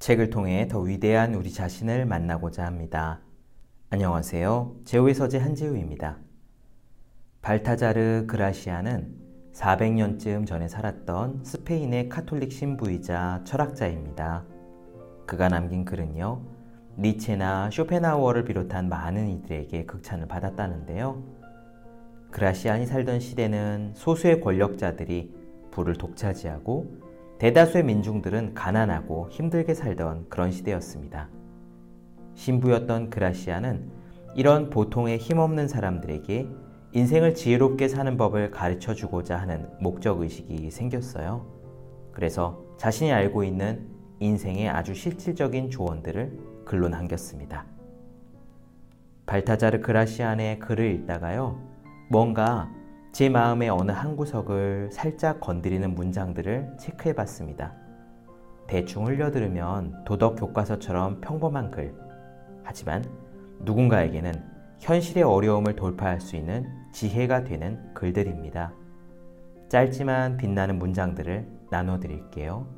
책을 통해 더 위대한 우리 자신을 만나고자 합니다. 안녕하세요. 제우의 서재 한재우입니다. 발타자르 그라시아는 400년쯤 전에 살았던 스페인의 카톨릭 신부이자 철학자입니다. 그가 남긴 글은요, 니체나 쇼펜하우어를 비롯한 많은 이들에게 극찬을 받았다는데요. 그라시안이 살던 시대는 소수의 권력자들이 부를 독차지하고 대다수의 민중들은 가난하고 힘들게 살던 그런 시대였습니다. 신부였던 그라시안은 이런 보통의 힘없는 사람들에게 인생을 지혜롭게 사는 법을 가르쳐주고자 하는 목적의식이 생겼어요. 그래서 자신이 알고 있는 인생의 아주 실질적인 조언들을 글로 남겼습니다. 발타자르 그라시안의 글을 읽다가요, 뭔가 제 마음의 어느 한 구석을 살짝 건드리는 문장들을 체크해봤습니다. 대충 흘려들으면 도덕 교과서처럼 평범한 글, 하지만 누군가에게는 현실의 어려움을 돌파할 수 있는 지혜가 되는 글들입니다. 짧지만 빛나는 문장들을 나눠드릴게요.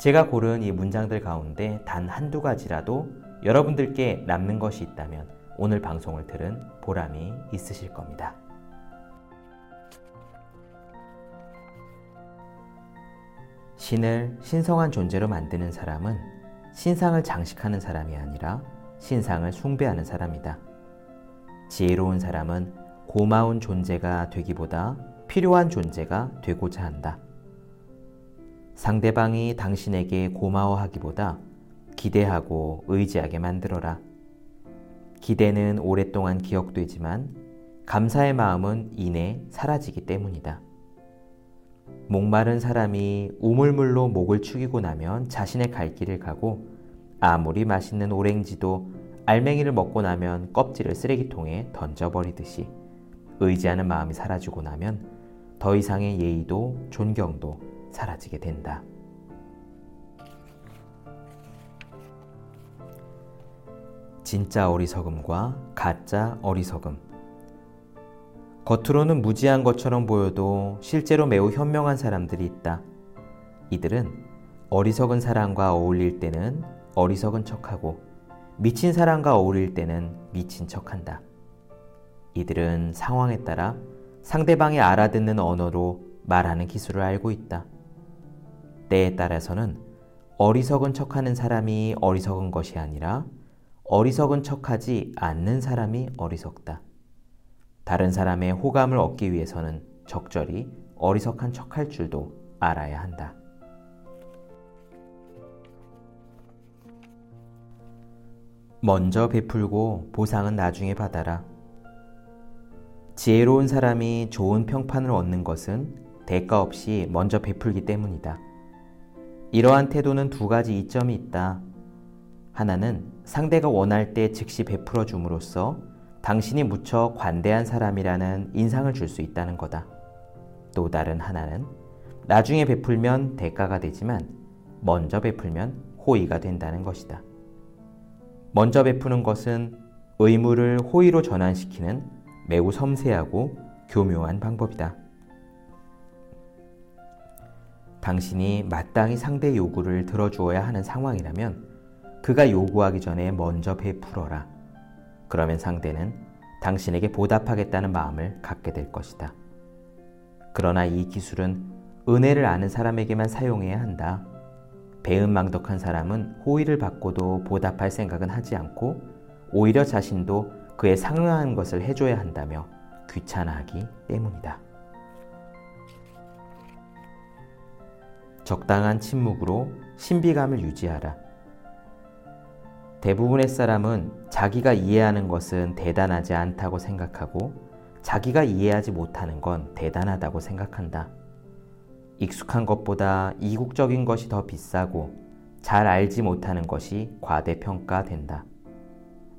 제가 고른 이 문장들 가운데 단 한두 가지라도 여러분들께 남는 것이 있다면 오늘 방송을 들은 보람이 있으실 겁니다. 신을 신성한 존재로 만드는 사람은 신상을 장식하는 사람이 아니라 신상을 숭배하는 사람이다. 지혜로운 사람은 고마운 존재가 되기보다 필요한 존재가 되고자 한다. 상대방이 당신에게 고마워하기보다 기대하고 의지하게 만들어라. 기대는 오랫동안 기억되지만 감사의 마음은 이내 사라지기 때문이다. 목마른 사람이 우물물로 목을 축이고 나면 자신의 갈 길을 가고, 아무리 맛있는 오렌지도 알맹이를 먹고 나면 껍질을 쓰레기통에 던져버리듯이 의지하는 마음이 사라지고 나면 더 이상의 예의도 존경도 사라지게 된다. 진짜 어리석음과 가짜 어리석음. 겉으로는 무지한 것처럼 보여도 실제로 매우 현명한 사람들이 있다. 이들은 어리석은 사람과 어울릴 때는 어리석은 척하고 미친 사람과 어울릴 때는 미친 척한다. 이들은 상황에 따라 상대방이 알아듣는 언어로 말하는 기술을 알고 있다. 때에 따라서는 어리석은 척하는 사람이 어리석은 것이 아니라 어리석은 척하지 않는 사람이 어리석다. 다른 사람의 호감을 얻기 위해서는 적절히 어리석한 척할 줄도 알아야 한다. 먼저 베풀고 보상은 나중에 받아라. 지혜로운 사람이 좋은 평판을 얻는 것은 대가 없이 먼저 베풀기 때문이다. 이러한 태도는 두 가지 이점이 있다. 하나는 상대가 원할 때 즉시 베풀어 줌으로써 당신이 무척 관대한 사람이라는 인상을 줄 수 있다는 거다. 또 다른 하나는 나중에 베풀면 대가가 되지만 먼저 베풀면 호의가 된다는 것이다. 먼저 베푸는 것은 의무를 호의로 전환시키는 매우 섬세하고 교묘한 방법이다. 당신이 마땅히 상대의 요구를 들어주어야 하는 상황이라면 그가 요구하기 전에 먼저 베풀어라. 그러면 상대는 당신에게 보답하겠다는 마음을 갖게 될 것이다. 그러나 이 기술은 은혜를 아는 사람에게만 사용해야 한다. 배은망덕한 사람은 호의를 받고도 보답할 생각은 하지 않고 오히려 자신도 그에 상응하는 것을 해줘야 한다며 귀찮아하기 때문이다. 적당한 침묵으로 신비감을 유지하라. 대부분의 사람은 자기가 이해하는 것은 대단하지 않다고 생각하고 자기가 이해하지 못하는 건 대단하다고 생각한다. 익숙한 것보다 이국적인 것이 더 비싸고 잘 알지 못하는 것이 과대평가된다.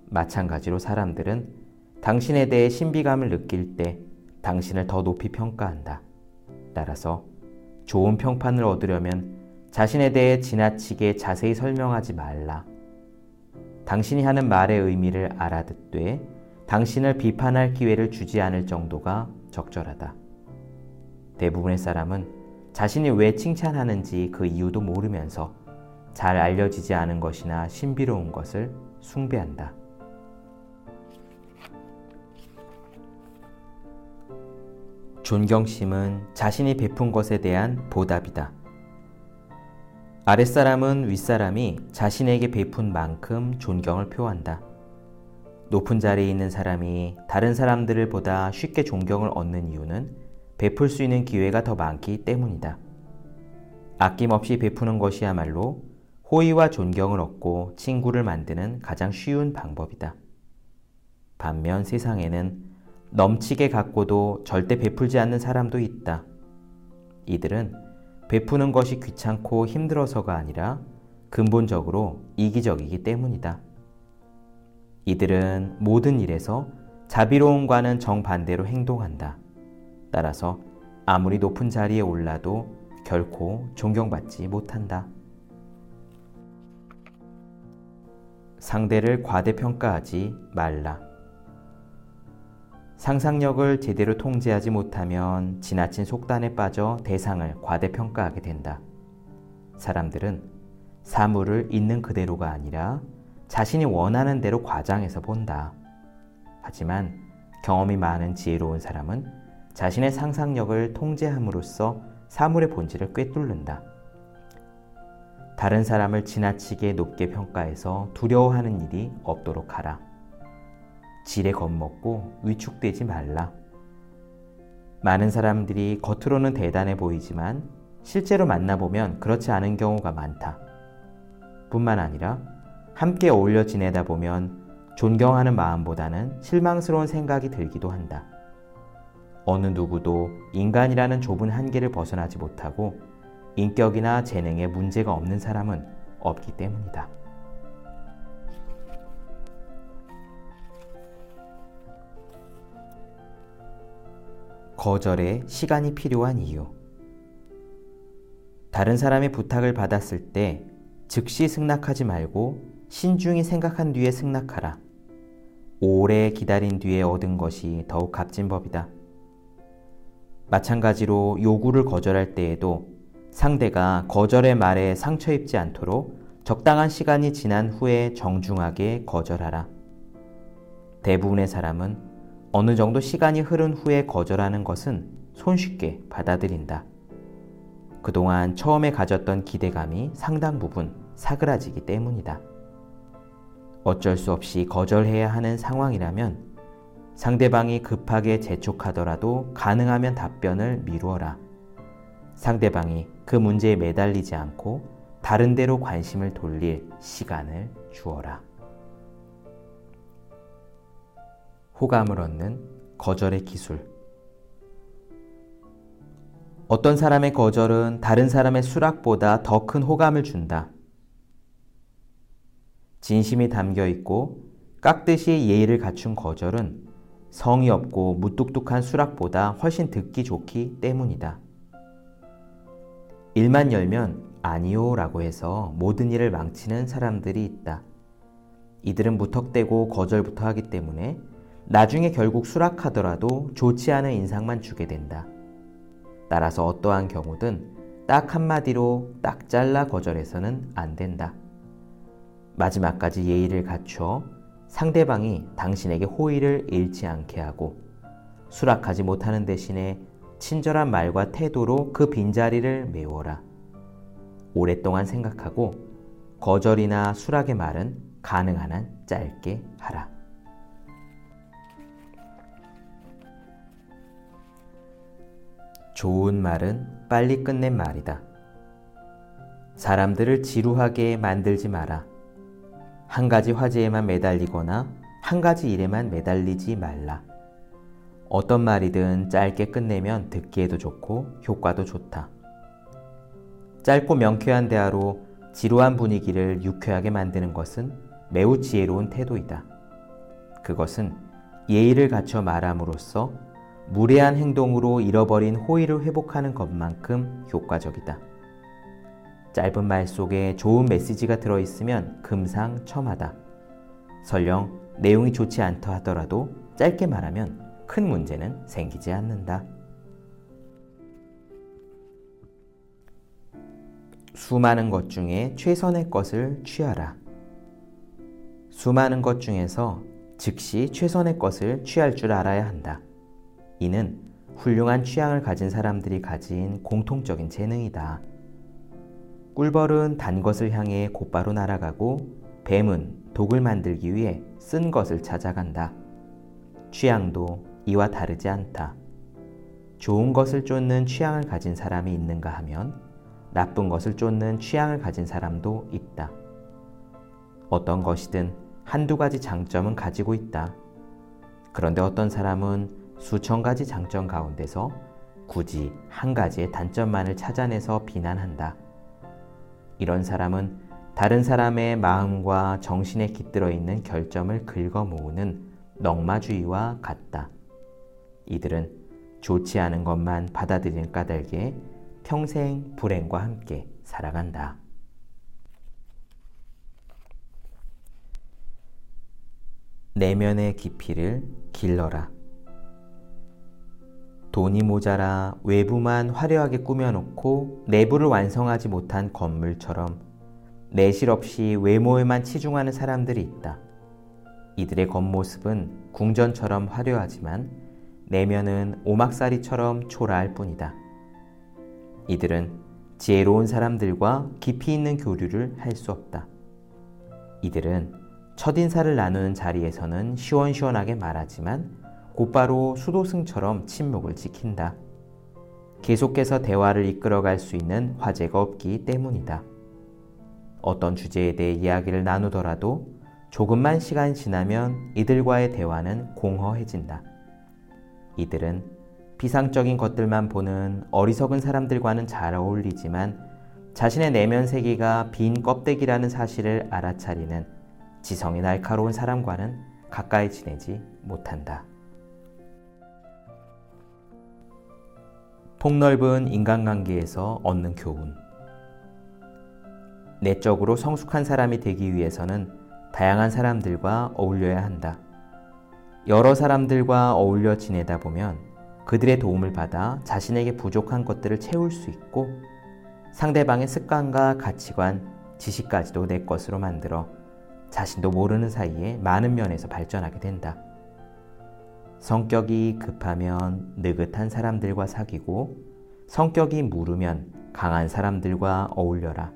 마찬가지로 사람들은 당신에 대해 신비감을 느낄 때 당신을 더 높이 평가한다. 따라서 좋은 평판을 얻으려면 자신에 대해 지나치게 자세히 설명하지 말라. 당신이 하는 말의 의미를 알아듣되 당신을 비판할 기회를 주지 않을 정도가 적절하다. 대부분의 사람은 자신이 왜 칭찬하는지 그 이유도 모르면서 잘 알려지지 않은 것이나 신비로운 것을 숭배한다. 존경심은 자신이 베푼 것에 대한 보답이다. 아랫사람은 윗사람이 자신에게 베푼 만큼 존경을 표한다. 높은 자리에 있는 사람이 다른 사람들을 보다 쉽게 존경을 얻는 이유는 베풀 수 있는 기회가 더 많기 때문이다. 아낌없이 베푸는 것이야말로 호의와 존경을 얻고 친구를 만드는 가장 쉬운 방법이다. 반면 세상에는 넘치게 갖고도 절대 베풀지 않는 사람도 있다. 이들은 베푸는 것이 귀찮고 힘들어서가 아니라 근본적으로 이기적이기 때문이다. 이들은 모든 일에서 자비로움과는 정반대로 행동한다. 따라서 아무리 높은 자리에 올라도 결코 존경받지 못한다. 상대를 과대평가하지 말라. 상상력을 제대로 통제하지 못하면 지나친 속단에 빠져 대상을 과대평가하게 된다. 사람들은 사물을 있는 그대로가 아니라 자신이 원하는 대로 과장해서 본다. 하지만 경험이 많은 지혜로운 사람은 자신의 상상력을 통제함으로써 사물의 본질을 꿰뚫는다. 다른 사람을 지나치게 높게 평가해서 두려워하는 일이 없도록 하라. 지레 겁먹고 위축되지 말라. 많은 사람들이 겉으로는 대단해 보이지만 실제로 만나보면 그렇지 않은 경우가 많다. 뿐만 아니라 함께 어울려 지내다 보면 존경하는 마음보다는 실망스러운 생각이 들기도 한다. 어느 누구도 인간이라는 좁은 한계를 벗어나지 못하고 인격이나 재능에 문제가 없는 사람은 없기 때문이다. 거절에 시간이 필요한 이유. 다른 사람의 부탁을 받았을 때 즉시 승낙하지 말고 신중히 생각한 뒤에 승낙하라. 오래 기다린 뒤에 얻은 것이 더욱 값진 법이다. 마찬가지로 요구를 거절할 때에도 상대가 거절의 말에 상처 입지 않도록 적당한 시간이 지난 후에 정중하게 거절하라. 대부분의 사람은 어느 정도 시간이 흐른 후에 거절하는 것은 손쉽게 받아들인다. 그동안 처음에 가졌던 기대감이 상당 부분 사그라지기 때문이다. 어쩔 수 없이 거절해야 하는 상황이라면 상대방이 급하게 재촉하더라도 가능하면 답변을 미루어라. 상대방이 그 문제에 매달리지 않고 다른 데로 관심을 돌릴 시간을 주어라. 호감을 얻는 거절의 기술. 어떤 사람의 거절은 다른 사람의 수락보다 더 큰 호감을 준다. 진심이 담겨 있고 깍듯이 예의를 갖춘 거절은 성의 없고 무뚝뚝한 수락보다 훨씬 듣기 좋기 때문이다. 일만 열면 아니요 라고 해서 모든 일을 망치는 사람들이 있다. 이들은 무턱대고 거절부터 하기 때문에 나중에 결국 수락하더라도 좋지 않은 인상만 주게 된다. 따라서 어떠한 경우든 딱 한마디로 딱 잘라 거절해서는 안 된다. 마지막까지 예의를 갖춰 상대방이 당신에게 호의를 잃지 않게 하고 수락하지 못하는 대신에 친절한 말과 태도로 그 빈자리를 메워라. 오랫동안 생각하고 거절이나 수락의 말은 가능한 한 짧게 하라. 좋은 말은 빨리 끝낸 말이다. 사람들을 지루하게 만들지 마라. 한 가지 화제에만 매달리거나 한 가지 일에만 매달리지 말라. 어떤 말이든 짧게 끝내면 듣기에도 좋고 효과도 좋다. 짧고 명쾌한 대화로 지루한 분위기를 유쾌하게 만드는 것은 매우 지혜로운 태도이다. 그것은 예의를 갖춰 말함으로써 무례한 행동으로 잃어버린 호의를 회복하는 것만큼 효과적이다. 짧은 말 속에 좋은 메시지가 들어있으면 금상첨화다. 설령 내용이 좋지 않다 하더라도 짧게 말하면 큰 문제는 생기지 않는다. 수많은 것 중에 최선의 것을 취하라. 수많은 것 중에서 즉시 최선의 것을 취할 줄 알아야 한다. 이는 훌륭한 취향을 가진 사람들이 가진 공통적인 재능이다. 꿀벌은 단 것을 향해 곧바로 날아가고 뱀은 독을 만들기 위해 쓴 것을 찾아간다. 취향도 이와 다르지 않다. 좋은 것을 쫓는 취향을 가진 사람이 있는가 하면 나쁜 것을 쫓는 취향을 가진 사람도 있다. 어떤 것이든 한두 가지 장점은 가지고 있다. 그런데 어떤 사람은 수천 가지 장점 가운데서 굳이 한 가지의 단점만을 찾아내서 비난한다. 이런 사람은 다른 사람의 마음과 정신에 깃들어 있는 결점을 긁어 모으는 넝마주의와 같다. 이들은 좋지 않은 것만 받아들이는 까닭에 평생 불행과 함께 살아간다. 내면의 깊이를 길러라. 돈이 모자라 외부만 화려하게 꾸며놓고 내부를 완성하지 못한 건물처럼 내실 없이 외모에만 치중하는 사람들이 있다. 이들의 겉모습은 궁전처럼 화려하지만 내면은 오막살이처럼 초라할 뿐이다. 이들은 지혜로운 사람들과 깊이 있는 교류를 할 수 없다. 이들은 첫인사를 나누는 자리에서는 시원시원하게 말하지만 곧바로 수도승처럼 침묵을 지킨다. 계속해서 대화를 이끌어갈 수 있는 화제가 없기 때문이다. 어떤 주제에 대해 이야기를 나누더라도 조금만 시간 지나면 이들과의 대화는 공허해진다. 이들은 피상적인 것들만 보는 어리석은 사람들과는 잘 어울리지만 자신의 내면 세계가 빈 껍데기라는 사실을 알아차리는 지성이 날카로운 사람과는 가까이 지내지 못한다. 폭넓은 인간관계에서 얻는 교훈. 내적으로 성숙한 사람이 되기 위해서는 다양한 사람들과 어울려야 한다. 여러 사람들과 어울려 지내다 보면 그들의 도움을 받아 자신에게 부족한 것들을 채울 수 있고 상대방의 습관과 가치관, 지식까지도 내 것으로 만들어 자신도 모르는 사이에 많은 면에서 발전하게 된다. 성격이 급하면 느긋한 사람들과 사귀고 성격이 무르면 강한 사람들과 어울려라.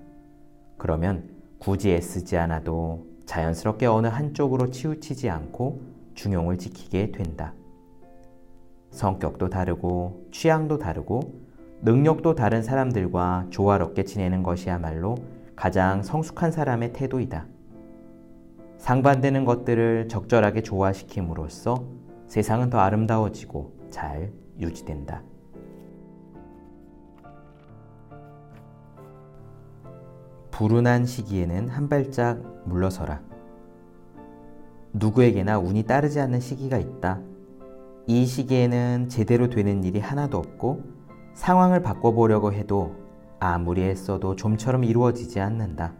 그러면 굳이 애쓰지 않아도 자연스럽게 어느 한쪽으로 치우치지 않고 중용을 지키게 된다. 성격도 다르고 취향도 다르고 능력도 다른 사람들과 조화롭게 지내는 것이야말로 가장 성숙한 사람의 태도이다. 상반되는 것들을 적절하게 조화시킴으로써 세상은 더 아름다워지고 잘 유지된다. 불운한 시기에는 한 발짝 물러서라. 누구에게나 운이 따르지 않는 시기가 있다. 이 시기에는 제대로 되는 일이 하나도 없고 상황을 바꿔보려고 해도 아무리 애써도 좀처럼 이루어지지 않는다.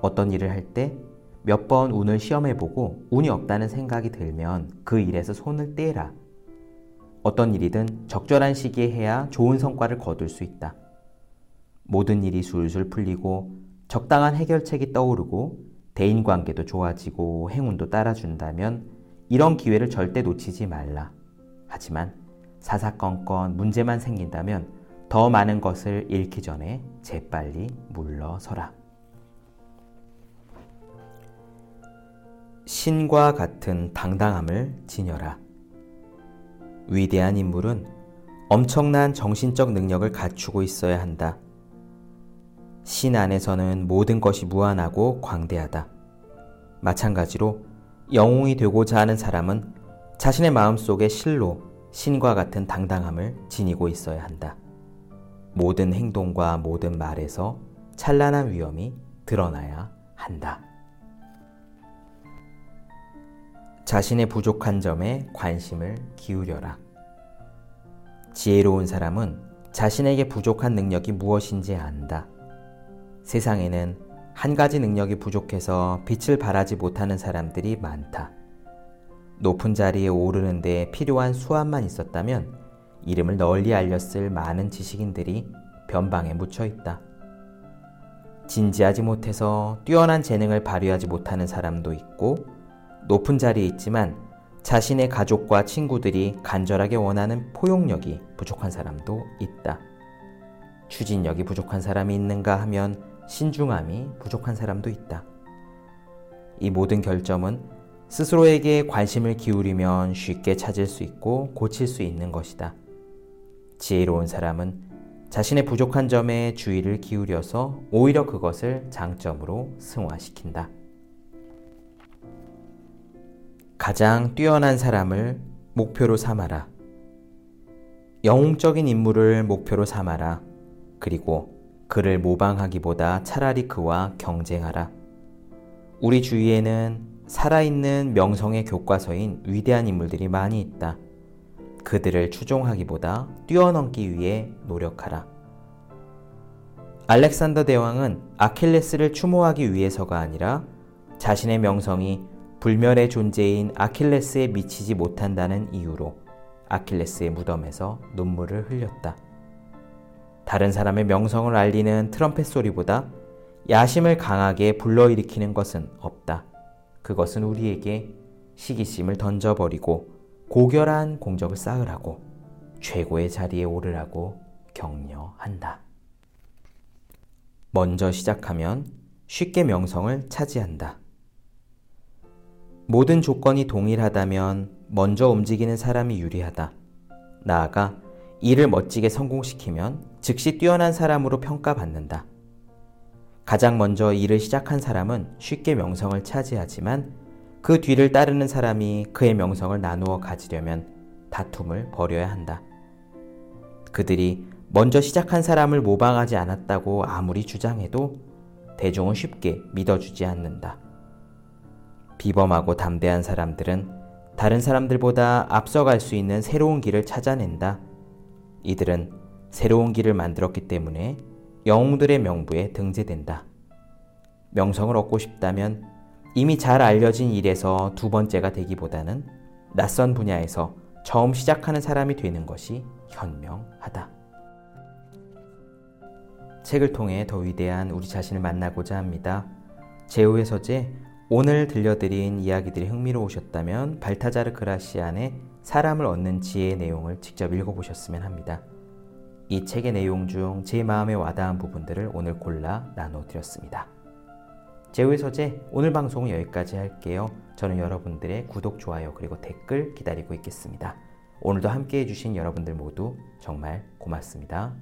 어떤 일을 할 때 몇 번 운을 시험해보고 운이 없다는 생각이 들면 그 일에서 손을 떼라. 어떤 일이든 적절한 시기에 해야 좋은 성과를 거둘 수 있다. 모든 일이 술술 풀리고 적당한 해결책이 떠오르고 대인관계도 좋아지고 행운도 따라준다면 이런 기회를 절대 놓치지 말라. 하지만 사사건건 문제만 생긴다면 더 많은 것을 잃기 전에 재빨리 물러서라. 신과 같은 당당함을 지녀라. 위대한 인물은 엄청난 정신적 능력을 갖추고 있어야 한다. 신 안에서는 모든 것이 무한하고 광대하다. 마찬가지로 영웅이 되고자 하는 사람은 자신의 마음속에 실로 신과 같은 당당함을 지니고 있어야 한다. 모든 행동과 모든 말에서 찬란한 위엄이 드러나야 한다. 자신의 부족한 점에 관심을 기울여라. 지혜로운 사람은 자신에게 부족한 능력이 무엇인지 안다. 세상에는 한 가지 능력이 부족해서 빛을 발하지 못하는 사람들이 많다. 높은 자리에 오르는데 필요한 수완만 있었다면 이름을 널리 알렸을 많은 지식인들이 변방에 묻혀 있다. 진지하지 못해서 뛰어난 재능을 발휘하지 못하는 사람도 있고, 높은 자리에 있지만 자신의 가족과 친구들이 간절하게 원하는 포용력이 부족한 사람도 있다. 추진력이 부족한 사람이 있는가 하면 신중함이 부족한 사람도 있다. 이 모든 결점은 스스로에게 관심을 기울이면 쉽게 찾을 수 있고 고칠 수 있는 것이다. 지혜로운 사람은 자신의 부족한 점에 주의를 기울여서 오히려 그것을 장점으로 승화시킨다. 가장 뛰어난 사람을 목표로 삼아라. 영웅적인 인물을 목표로 삼아라. 그리고 그를 모방하기보다 차라리 그와 경쟁하라. 우리 주위에는 살아있는 명성의 교과서인 위대한 인물들이 많이 있다. 그들을 추종하기보다 뛰어넘기 위해 노력하라. 알렉산더 대왕은 아킬레스를 추모하기 위해서가 아니라 자신의 명성이 불멸의 존재인 아킬레스에 미치지 못한다는 이유로 아킬레스의 무덤에서 눈물을 흘렸다. 다른 사람의 명성을 알리는 트럼펫 소리보다 야심을 강하게 불러일으키는 것은 없다. 그것은 우리에게 시기심을 던져버리고 고결한 공적을 쌓으라고, 최고의 자리에 오르라고 격려한다. 먼저 시작하면 쉽게 명성을 차지한다. 모든 조건이 동일하다면 먼저 움직이는 사람이 유리하다. 나아가 일을 멋지게 성공시키면 즉시 뛰어난 사람으로 평가받는다. 가장 먼저 일을 시작한 사람은 쉽게 명성을 차지하지만 그 뒤를 따르는 사람이 그의 명성을 나누어 가지려면 다툼을 벌여야 한다. 그들이 먼저 시작한 사람을 모방하지 않았다고 아무리 주장해도 대중은 쉽게 믿어주지 않는다. 비범하고 담대한 사람들은 다른 사람들보다 앞서갈 수 있는 새로운 길을 찾아낸다. 이들은 새로운 길을 만들었기 때문에 영웅들의 명부에 등재된다. 명성을 얻고 싶다면 이미 잘 알려진 일에서 두 번째가 되기보다는 낯선 분야에서 처음 시작하는 사람이 되는 것이 현명하다. 책을 통해 더 위대한 우리 자신을 만나고자 합니다. 제우의 서재, 오늘 들려드린 이야기들이 흥미로우셨다면 발타자르 그라시안의 사람을 얻는 지혜의 내용을 직접 읽어보셨으면 합니다. 이 책의 내용 중 제 마음에 와닿은 부분들을 오늘 골라 나눠드렸습니다. 제우의 서재, 오늘 방송은 여기까지 할게요. 저는 여러분들의 구독, 좋아요, 그리고 댓글 기다리고 있겠습니다. 오늘도 함께해 주신 여러분들 모두 정말 고맙습니다.